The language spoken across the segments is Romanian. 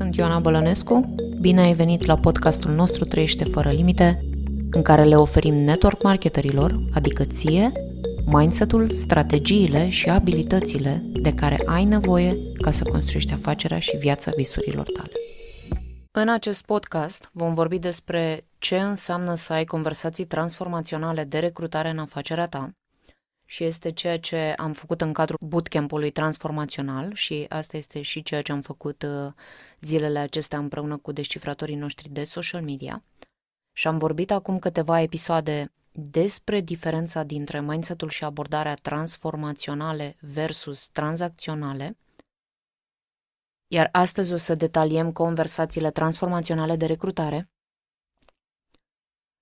Sunt Ioana Bălănescu, bine ai venit la podcastul nostru Trăiește fără limite, în care le oferim network marketerilor, adică ție, mindset-ul, strategiile și abilitățile de care ai nevoie ca să construiești afacerea și viața visurilor tale. În acest podcast vom vorbi despre ce înseamnă să ai conversații transformaționale de recrutare în afacerea ta și este ceea ce am făcut în cadrul bootcamp-ului transformațional și asta este și ceea ce am făcut zilele acestea împreună cu descifratorii noștri de social media. Și am vorbit acum câteva episoade despre diferența dintre mindset-ul și abordarea transformaționale versus tranzacționale. Iar astăzi o să detaliem conversațiile transformaționale de recrutare,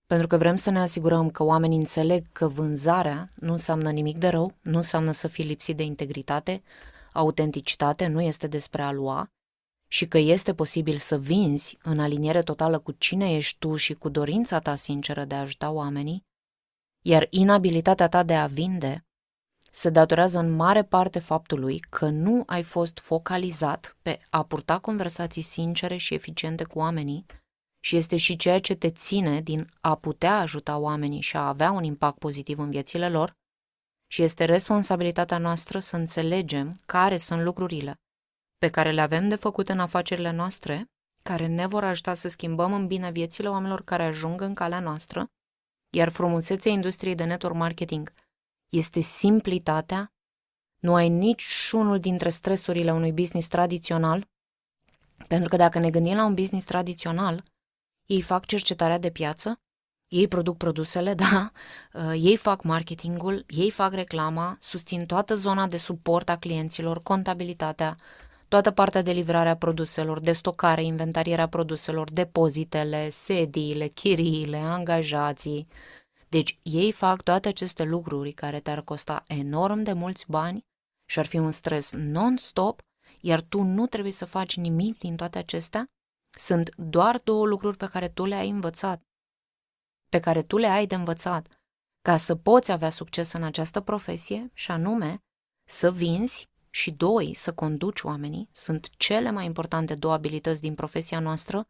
pentru că vrem să ne asigurăm că oamenii înțeleg că vânzarea nu înseamnă nimic de rău, nu înseamnă să fii lipsit de integritate, autenticitate, nu este despre a lua și că este posibil să vinzi în aliniere totală cu cine ești tu și cu dorința ta sinceră de a ajuta oamenii, iar inabilitatea ta de a vinde se datorează în mare parte faptului că nu ai fost focalizat pe a purta conversații sincere și eficiente cu oamenii și este și ceea ce te ține din a putea ajuta oamenii și a avea un impact pozitiv în viețile lor și este responsabilitatea noastră să înțelegem care sunt lucrurile pe care le avem de făcut în afacerile noastre, care ne vor ajuta să schimbăm în bine viețile oamenilor care ajung în calea noastră, iar frumusețea industriei de network marketing este simplitatea, nu ai niciunul dintre stresurile unui business tradițional, pentru că dacă ne gândim la un business tradițional, ei fac cercetarea de piață, ei produc produsele, da, ei fac marketingul, ei fac reclama, susțin toată zona de suport a clienților, contabilitatea, toată partea de livrare a produselor, de stocare, inventarierea produselor, depozitele, sediile, chiriile, angajații. Deci ei fac toate aceste lucruri care te-ar costa enorm de mulți bani și ar fi un stres non-stop, iar tu nu trebuie să faci nimic din toate acestea. Sunt doar două lucruri pe care tu le-ai învățat, pe care tu le-ai de învățat ca să poți avea succes în această profesie și anume să vinzi și doi, să conduci oamenii. Sunt cele mai importante două abilități din profesia noastră,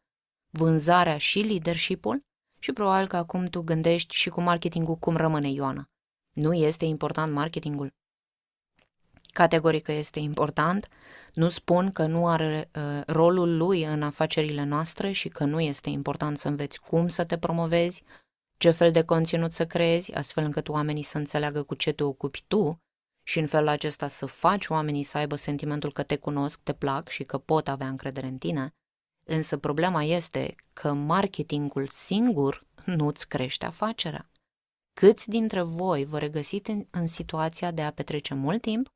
vânzarea și leadership-ul. Și probabil că acum tu gândești și cu marketingul cum rămâne, Ioana. Nu este important marketingul? Categoric că este important. Nu spun că nu are rolul lui în afacerile noastre și că nu este important să înveți cum să te promovezi, ce fel de conținut să creezi, astfel încât oamenii să înțeleagă cu ce te ocupi tu și în felul acesta să faci oamenii să aibă sentimentul că te cunosc, te plac și că pot avea încredere în tine. Însă problema este că marketingul singur nu-ți crește afacerea. Câți dintre voi vă regăsiți în situația de a petrece mult timp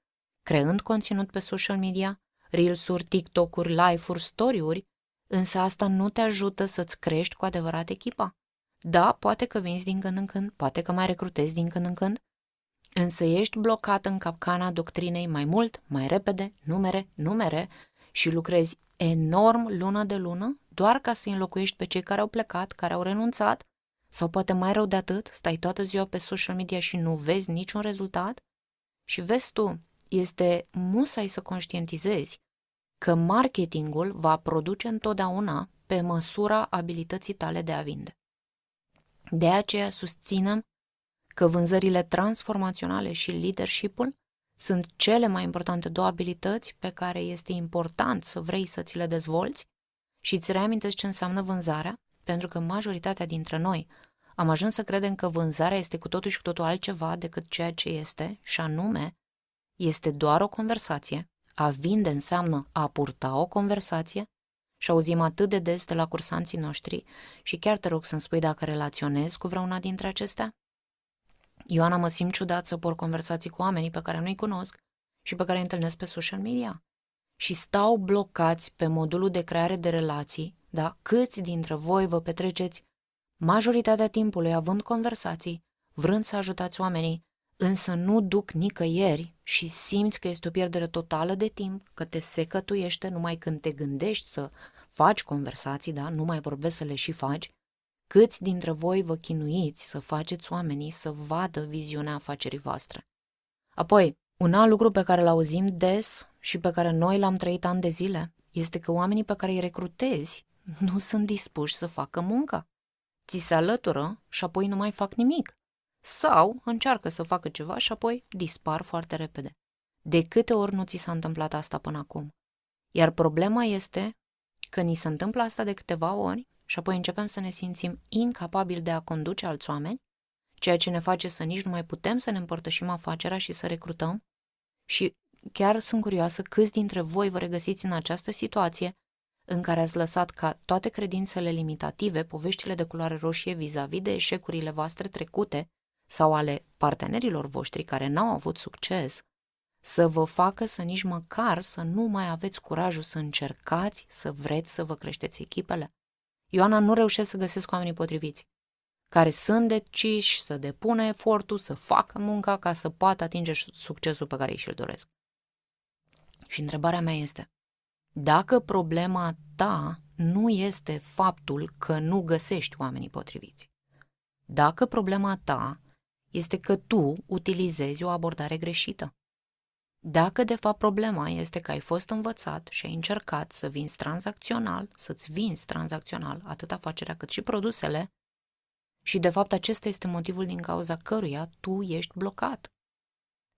creând conținut pe social media, reels-uri, TikTok-uri, live-uri, story-uri, însă asta nu te ajută să-ți crești cu adevărat echipa? Da, poate că vinzi din când în când, poate că mai recrutezi din când în când, însă ești blocat în capcana doctrinei mai mult, mai repede, numere și lucrezi enorm lună de lună, doar ca să înlocuiești pe cei care au plecat, care au renunțat, sau poate mai rău de atât, stai toată ziua pe social media și nu vezi niciun rezultat. Și vezi tu, este musai să conștientizezi că marketingul va produce întotdeauna pe măsura abilității tale de a vinde. De aceea susținem că vânzările transformaționale și leadership-ul sunt cele mai importante două abilități pe care este important să vrei să ți le dezvolți și îți reamintesc ce înseamnă vânzarea, pentru că majoritatea dintre noi am ajuns să credem că vânzarea este cu totul și cu totul altceva decât ceea ce este și anume este doar o conversație. A vinde înseamnă a purta o conversație și auzim atât de des de la cursanții noștri și chiar te rog să-mi spui dacă relaționezi cu vreuna dintre acestea. Ioana, mă simt ciudat să por conversații cu oamenii pe care nu-i cunosc și pe care îi întâlnesc pe social media. Și stau blocați pe modulul de creare de relații, da? Câți dintre voi vă petreceți majoritatea timpului având conversații, vrând să ajutați oamenii, însă nu duc nicăieri și simți că este o pierdere totală de timp, că te secătuiește numai când te gândești să faci conversații, da? Nu mai vorbesc să le și faci. Câți dintre voi vă chinuiți să faceți oamenii să vadă viziunea afacerii voastre? Apoi, un alt lucru pe care l-auzim des și pe care noi l-am trăit ani de zile este că oamenii pe care îi recrutezi nu sunt dispuși să facă munca. Ți se alătură și apoi nu mai fac nimic. Sau încearcă să facă ceva și apoi dispar foarte repede. De câte ori nu ți s-a întâmplat asta până acum? Iar problema este că ni se întâmplă asta de câteva ori și apoi începem să ne simțim incapabili de a conduce alți oameni, ceea ce ne face să nici nu mai putem să ne împărtășim afacerea și să recrutăm. Și chiar sunt curioasă câți dintre voi vă regăsiți în această situație în care ați lăsat ca toate credințele limitative, poveștile de culoare roșie vis-a-vis de eșecurile voastre trecute sau ale partenerilor voștri care n-au avut succes, să vă facă să nici măcar să nu mai aveți curajul să încercați să vreți să vă creșteți echipele. Ioana, nu reușesc să găsesc oamenii potriviți, care sunt deciși să depună efortul, să facă munca ca să poată atinge succesul pe care ei și-l doresc. Și întrebarea mea este, dacă problema ta nu este faptul că nu găsești oamenii potriviți, dacă problema ta este că tu utilizezi o abordare greșită, dacă de fapt problema este că ai fost învățat și ai încercat să vinzi tranzacțional, să-ți vinzi tranzacțional atât afacerea cât și produsele, și de fapt acesta este motivul din cauza căruia tu ești blocat.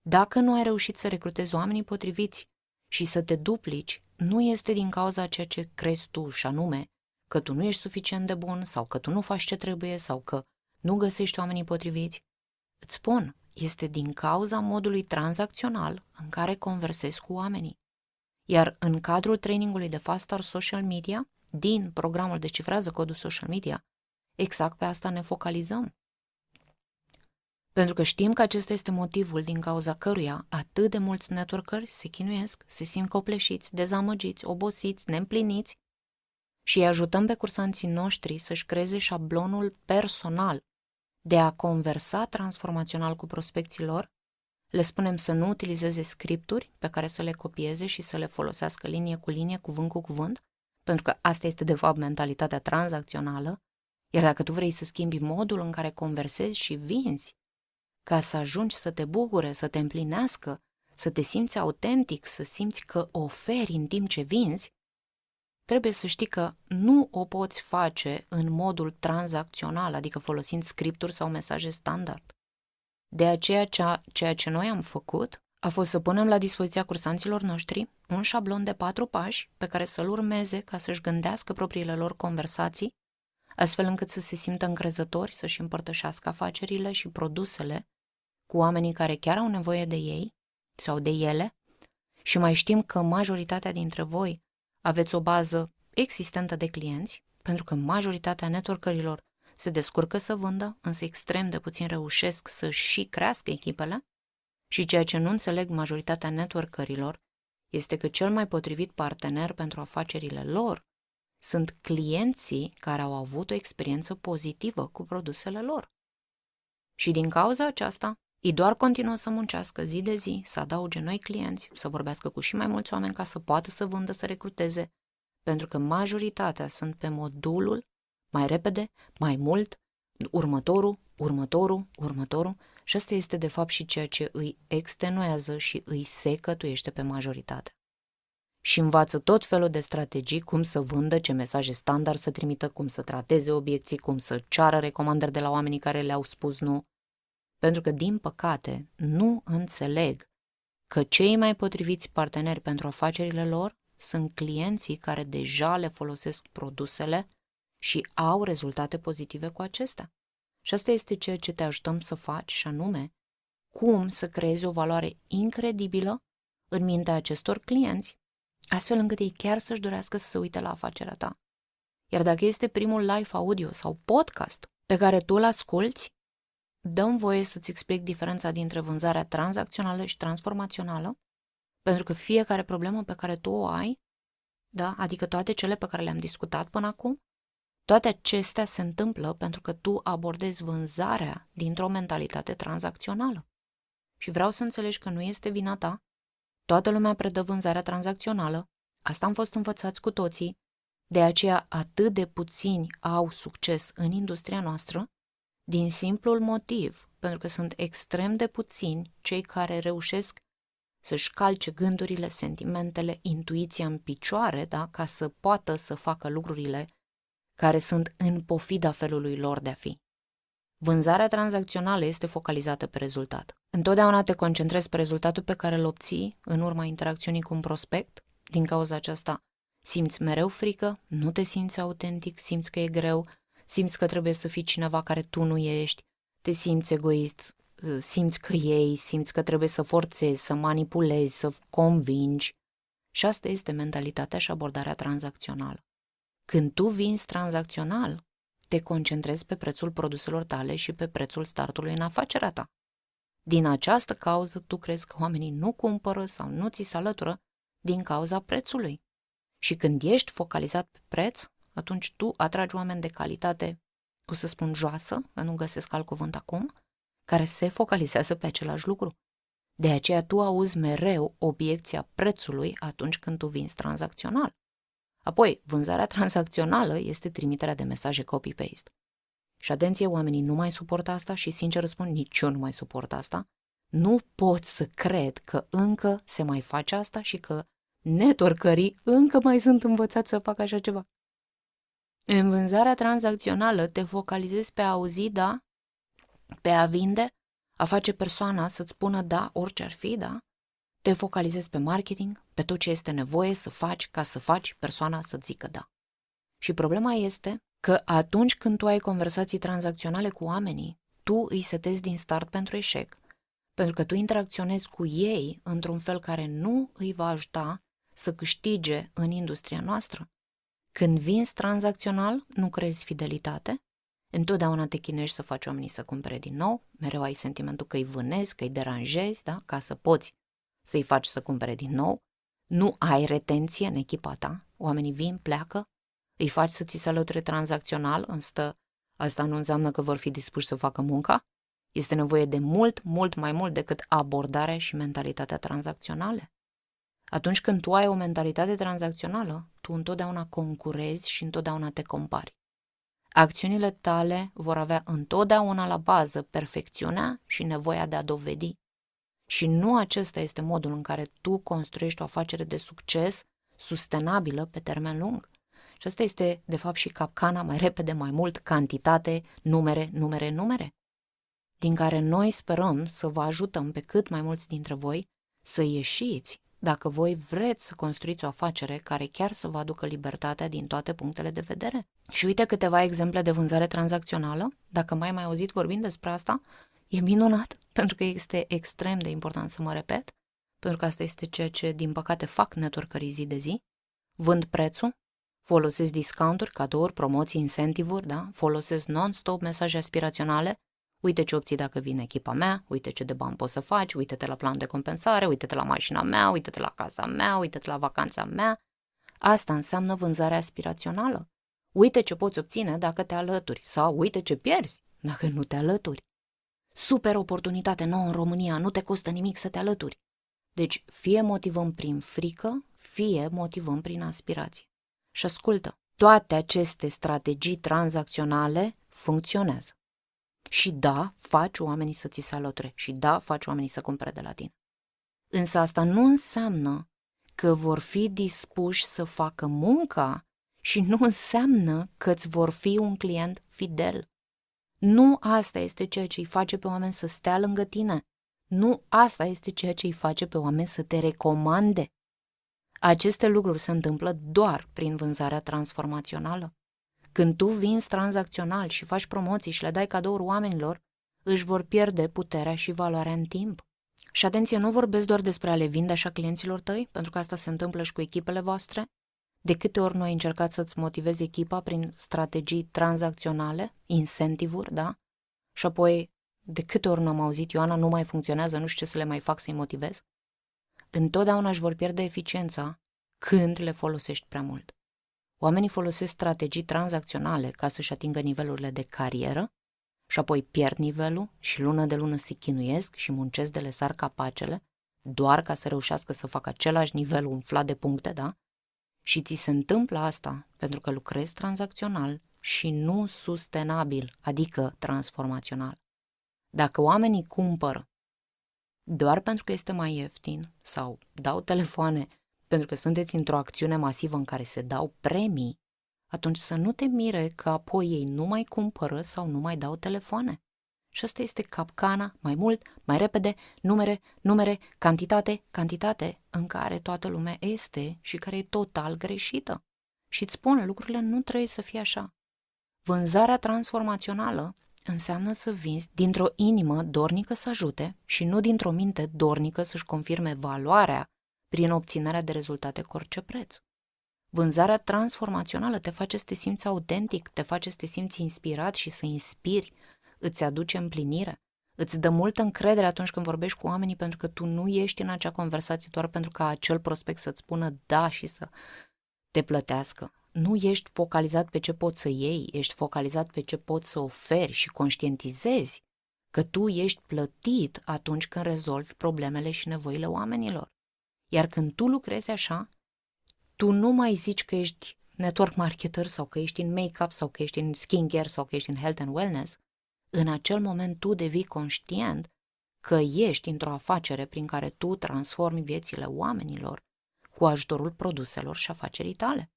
Dacă nu ai reușit să recrutezi oamenii potriviți și să te duplici, nu este din cauza ceea ce crezi tu, și anume că tu nu ești suficient de bun sau că tu nu faci ce trebuie sau că nu găsești oamenii potriviți. Îți spun, este din cauza modului tranzacțional în care conversezi cu oamenii. Iar în cadrul trainingului de Fast Start Social Media, din programul Decifrează Codul Social Media, exact pe asta ne focalizăm. Pentru că știm că acesta este motivul din cauza căruia atât de mulți networkeri se chinuiesc, se simt copleșiți, dezamăgiți, obosiți, neîmpliniți și îi ajutăm pe cursanții noștri să-și creeze șablonul personal de a conversa transformațional cu prospecții lor, le spunem să nu utilizeze scripturi pe care să le copieze și să le folosească linie cu linie, cuvânt cu cuvânt, pentru că asta este de fapt mentalitatea tranzacțională, iar dacă tu vrei să schimbi modul în care conversezi și vinzi, ca să ajungi să te bucure, să te împlinească, să te simți autentic, să simți că oferi în timp ce vinzi, trebuie să știi că nu o poți face în modul tranzacțional, adică folosind scripturi sau mesaje standard. De aceea, ceea ce noi am făcut a fost să punem la dispoziția cursanților noștri un șablon de 4 pași pe care să-l urmeze ca să-și gândească propriile lor conversații, astfel încât să se simtă încrezători, să-și împărtășească afacerile și produsele cu oamenii care chiar au nevoie de ei sau de ele, și mai știm că majoritatea dintre voi aveți o bază existentă de clienți, pentru că majoritatea networkerilor se descurcă să vândă, însă extrem de puțin reușesc să și crească echipele, și ceea ce nu înțeleg majoritatea networkerilor este că cel mai potrivit partener pentru afacerile lor sunt clienții care au avut o experiență pozitivă cu produsele lor. Și din cauza aceasta, ei doar continuă să muncească zi de zi, să adauge noi clienți, să vorbească cu și mai mulți oameni ca să poată să vândă, să recruteze, pentru că majoritatea sunt pe modulul mai repede, mai mult, următorul, și asta este de fapt și ceea ce îi extenuează și îi secătuiește pe majoritate. Și învață tot felul de strategii, cum să vândă, ce mesaje standard să trimită, cum să trateze obiecții, cum să ceară recomandări de la oamenii care le-au spus nu, pentru că, din păcate, nu înțeleg că cei mai potriviți parteneri pentru afacerile lor sunt clienții care deja le folosesc produsele și au rezultate pozitive cu acestea. Și asta este ceea ce te ajutăm să faci, și anume, cum să creezi o valoare incredibilă în mintea acestor clienți, astfel încât ei chiar să-și dorească să se uite la afacerea ta. Iar dacă este primul live audio sau podcast pe care tu îl asculți, dă-mi voie să-ți explic diferența dintre vânzarea tranzacțională și transformațională, pentru că fiecare problemă pe care tu o ai, da, adică toate cele pe care le-am discutat până acum, toate acestea se întâmplă pentru că tu abordezi vânzarea dintr-o mentalitate tranzacțională. Și vreau să înțelegi că nu este vina ta, toată lumea predă vânzarea tranzacțională, asta am fost învățați cu toții, de aceea atât de puțini au succes în industria noastră, din simplul motiv, pentru că sunt extrem de puțini cei care reușesc să-și calce gândurile, sentimentele, intuiția în picioare, da? Ca să poată să facă lucrurile care sunt în pofida felului lor de a fi. Vânzarea tranzacțională este focalizată pe rezultat. Întotdeauna te concentrezi pe rezultatul pe care îl obții în urma interacțiunii cu un prospect. Din cauza aceasta simți mereu frică, nu te simți autentic, simți că e greu, simți că trebuie să fii cineva care tu nu ești, te simți egoist, simți că iei, simți că trebuie să forțezi, să manipulezi, să convingi. Și asta este mentalitatea și abordarea tranzacțională. Când tu vinzi tranzacțional, te concentrezi pe prețul produselor tale și pe prețul startului în afacerea ta. Din această cauză, tu crezi că oamenii nu cumpără sau nu ți se alătură din cauza prețului. Și când ești focalizat pe preț, atunci tu atragi oameni de calitate, o să spun joasă, că nu găsesc alt cuvânt acum, care se focalizează pe același lucru. De aceea tu auzi mereu obiecția prețului atunci când tu vinzi tranzacțional. Apoi, vânzarea tranzacțională este trimiterea de mesaje copy-paste. Și atenție, oamenii nu mai suportă asta și, sincer, îți spun, nici eu nu mai suport asta. Nu pot să cred că încă se mai face asta și că networkerii încă mai sunt învățați să facă așa ceva. În vânzarea tranzacțională te focalizezi pe a auzi da, pe a vinde, a face persoana să-ți spună da, orice ar fi da. Te focalizezi pe marketing, pe tot ce este nevoie să faci ca să faci persoana să zică da. Și problema este că atunci când tu ai conversații tranzacționale cu oamenii, tu îi setezi din start pentru eșec, pentru că tu interacționezi cu ei într-un fel care nu îi va ajuta să câștige în industria noastră. Când vinzi tranzacțional, nu creezi fidelitate, întotdeauna te chinuiești să faci oamenii să cumpere din nou, mereu ai sentimentul că îi vânezi, că îi deranjezi, da? Ca să poți să-i faci să cumpere din nou, nu ai retenție în echipa ta, oamenii vin, pleacă, îi faci să ți se alăture tranzacțional, însă asta nu înseamnă că vor fi dispuși să facă munca, este nevoie de mult mai mult decât abordarea și mentalitatea tranzacționale. Atunci când tu ai o mentalitate tranzacțională, tu întotdeauna concurezi și întotdeauna te compari. Acțiunile tale vor avea întotdeauna la bază perfecțiunea și nevoia de a dovedi. Și nu acesta este modul în care tu construiești o afacere de succes sustenabilă pe termen lung. Și asta este, de fapt, și capcana mai repede, mai mult, cantitate, numere, din care noi sperăm să vă ajutăm pe cât mai mulți dintre voi să ieșiți dacă voi vreți să construiți o afacere care chiar să vă aducă libertatea din toate punctele de vedere. Și uite câteva exemple de vânzare tranzacțională, dacă mai auzit vorbind despre asta, e minunat, pentru că este extrem de important să mă repet, pentru că asta este ceea ce, din păcate, fac networkerii zi de zi. Vând prețul, folosesc discounturi, cadouri, promoții, incentivuri, da? Folosesc non-stop mesaje aspiraționale. Uite ce obții dacă vine echipa mea, uite ce de bani poți să faci, uite-te la plan de compensare, uite-te la mașina mea, uite-te la casa mea, uite-te la vacanța mea. Asta înseamnă vânzare aspirațională. Uite ce poți obține dacă te alături sau uite ce pierzi dacă nu te alături. Super oportunitate nouă în România, nu te costă nimic să te alături. Deci fie motivăm prin frică, fie motivăm prin aspirație. Și ascultă, toate aceste strategii tranzacționale funcționează. Și da, faci oamenii să ți se alăture și da, faci oamenii să cumpere de la tine. Însă asta nu înseamnă că vor fi dispuși să facă munca și nu înseamnă că îți vor fi un client fidel. Nu asta este ceea ce îi face pe oameni să stea lângă tine. Nu asta este ceea ce îi face pe oameni să te recomande. Aceste lucruri se întâmplă doar prin vânzarea transformațională. Când tu vinzi tranzacțional și faci promoții și le dai cadouri oamenilor, își vor pierde puterea și valoarea în timp. Și atenție, nu vorbesc doar despre a le vinde așa clienților tăi, pentru că asta se întâmplă și cu echipele voastre. De câte ori noi încercați să-ți motivezi echipa prin strategii tranzacționale, incentivuri, da? Și apoi, de câte ori n-am auzit, Ioana, nu mai funcționează, nu știu ce să le mai fac să-i motivez? Întotdeauna își vor pierde eficiența când le folosești prea mult. Oamenii folosesc strategii tranzacționale ca să-și atingă nivelurile de carieră și apoi pierd nivelul și lună de lună se chinuiesc și muncesc de le sar capacele doar ca să reușească să facă același nivel umflat de puncte, da? Și ți se întâmplă asta pentru că lucrezi tranzacțional și nu sustenabil, adică transformațional. Dacă oamenii cumpără doar pentru că este mai ieftin sau dau telefoane pentru că sunteți într-o acțiune masivă în care se dau premii, atunci să nu te mire că apoi ei nu mai cumpără sau nu mai dau telefoane. Și asta este capcana, mai mult, mai repede, numere, numere, cantitate, cantitate, în care toată lumea este și care e total greșită. Și îți spun, lucrurile nu trebuie să fie așa. Vânzarea transformațională înseamnă să vinzi dintr-o inimă dornică să ajute și nu dintr-o minte dornică să-și confirme valoarea prin obținerea de rezultate cu orice preț. Vânzarea transformațională te face să te simți autentic, te face să te simți inspirat și să inspiri, îți aduce împlinire, îți dă multă încredere atunci când vorbești cu oamenii pentru că tu nu ești în acea conversație doar pentru ca acel prospect să-ți spună da și să te plătească. Nu ești focalizat pe ce poți să iei, ești focalizat pe ce poți să oferi și conștientizezi că tu ești plătit atunci când rezolvi problemele și nevoile oamenilor. Iar când tu lucrezi așa, tu nu mai zici că ești network marketer sau că ești în make-up sau că ești în skincare sau că ești în health and wellness. În acel moment tu devii conștient că ești într-o afacere prin care tu transformi viețile oamenilor cu ajutorul produselor și afacerii tale.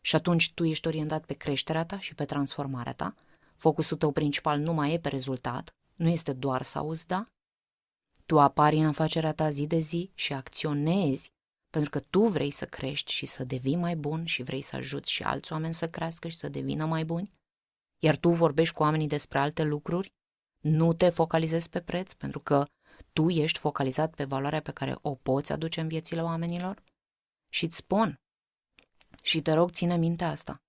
Și atunci tu ești orientat pe creșterea ta și pe transformarea ta, focusul tău principal nu mai e pe rezultat, nu este doar să auzi da, tu apari în afacerea ta zi de zi și acționezi pentru că tu vrei să crești și să devii mai bun și vrei să ajuți și alți oameni să crească și să devină mai buni, iar tu vorbești cu oamenii despre alte lucruri, nu te focalizezi pe preț pentru că tu ești focalizat pe valoarea pe care o poți aduce în viețile oamenilor și îți spun, și te rog, ține minte asta.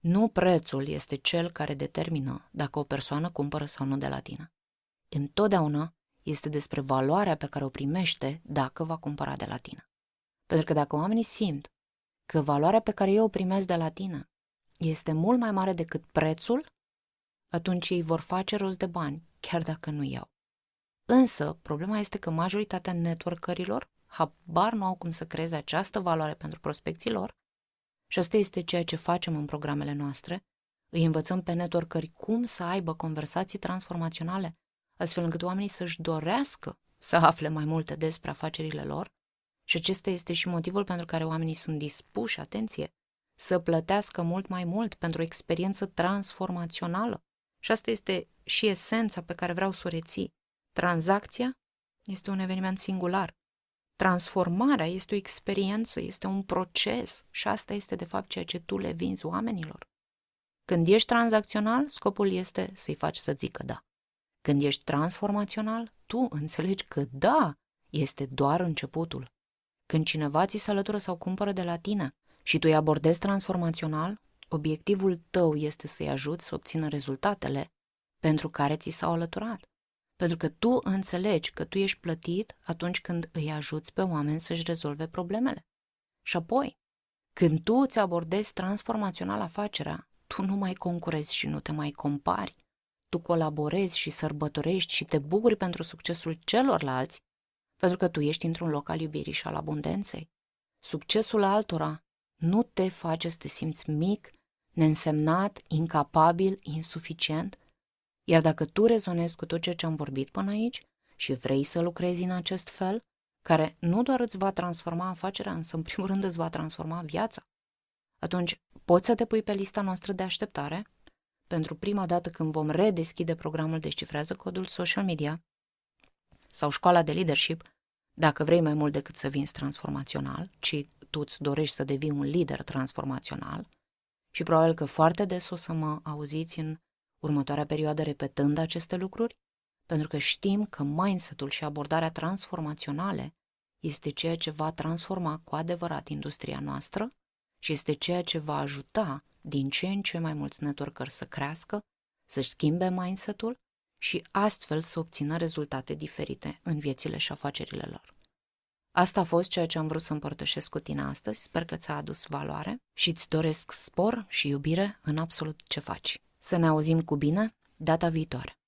Nu prețul este cel care determină dacă o persoană cumpără sau nu de la tine. Întotdeauna este despre valoarea pe care o primește dacă va cumpăra de la tine. Pentru că dacă oamenii simt că valoarea pe care eu o primesc de la tine este mult mai mare decât prețul, atunci ei vor face rost de bani, chiar dacă nu iau. Însă, problema este că majoritatea networkerilor habar nu au cum să creeze această valoare pentru prospecții lor. Și asta este ceea ce facem în programele noastre, îi învățăm pe networkeri cum să aibă conversații transformaționale, astfel încât oamenii să-și dorească să afle mai multe despre afacerile lor și acesta este și motivul pentru care oamenii sunt dispuși, atenție, să plătească mult mai mult pentru o experiență transformațională. Și asta este și esența pe care vreau să o reții. Tranzacția este un eveniment singular. Transformarea este o experiență, este un proces și asta este de fapt ceea ce tu le vinzi oamenilor. Când ești tranzacțional, scopul este să-i faci să zică da. Când ești transformațional, tu înțelegi că da este doar începutul. Când cineva ți se alătură sau cumpără de la tine și tu îi abordezi transformațional, obiectivul tău este să-i ajuți să obțină rezultatele pentru care ți s-au alăturat. Pentru că tu înțelegi că tu ești plătit atunci când îi ajuți pe oameni să-și rezolve problemele. Și apoi, când tu îți abordezi transformațional afacerea, tu nu mai concurezi și nu te mai compari. Tu colaborezi și sărbătorești și te bucuri pentru succesul celorlalți, pentru că tu ești într-un loc al iubirii și al abundenței. Succesul altora nu te face să te simți mic, neînsemnat, incapabil, insuficient. Iar dacă tu rezonezi cu tot ceea ce am vorbit până aici și vrei să lucrezi în acest fel, care nu doar îți va transforma afacerea, însă în primul rând îți va transforma viața, atunci poți să te pui pe lista noastră de așteptare pentru prima dată când vom redeschide programul Decifrează Codul Social Media sau Școala de Leadership, dacă vrei mai mult decât să vinzi transformațional, ci tu îți dorești să devii un lider transformațional și probabil că foarte des o să mă auziți în următoarea perioadă repetând aceste lucruri, pentru că știm că mindset-ul și abordarea transformaționale este ceea ce va transforma cu adevărat industria noastră și este ceea ce va ajuta din ce în ce mai mulți networkeri să crească, să-și schimbe mindset-ul și astfel să obțină rezultate diferite în viețile și afacerile lor. Asta a fost ceea ce am vrut să împărtășesc cu tine astăzi, sper că ți-a adus valoare și îți doresc spor și iubire în absolut ce faci. Să ne auzim cu bine data viitoare!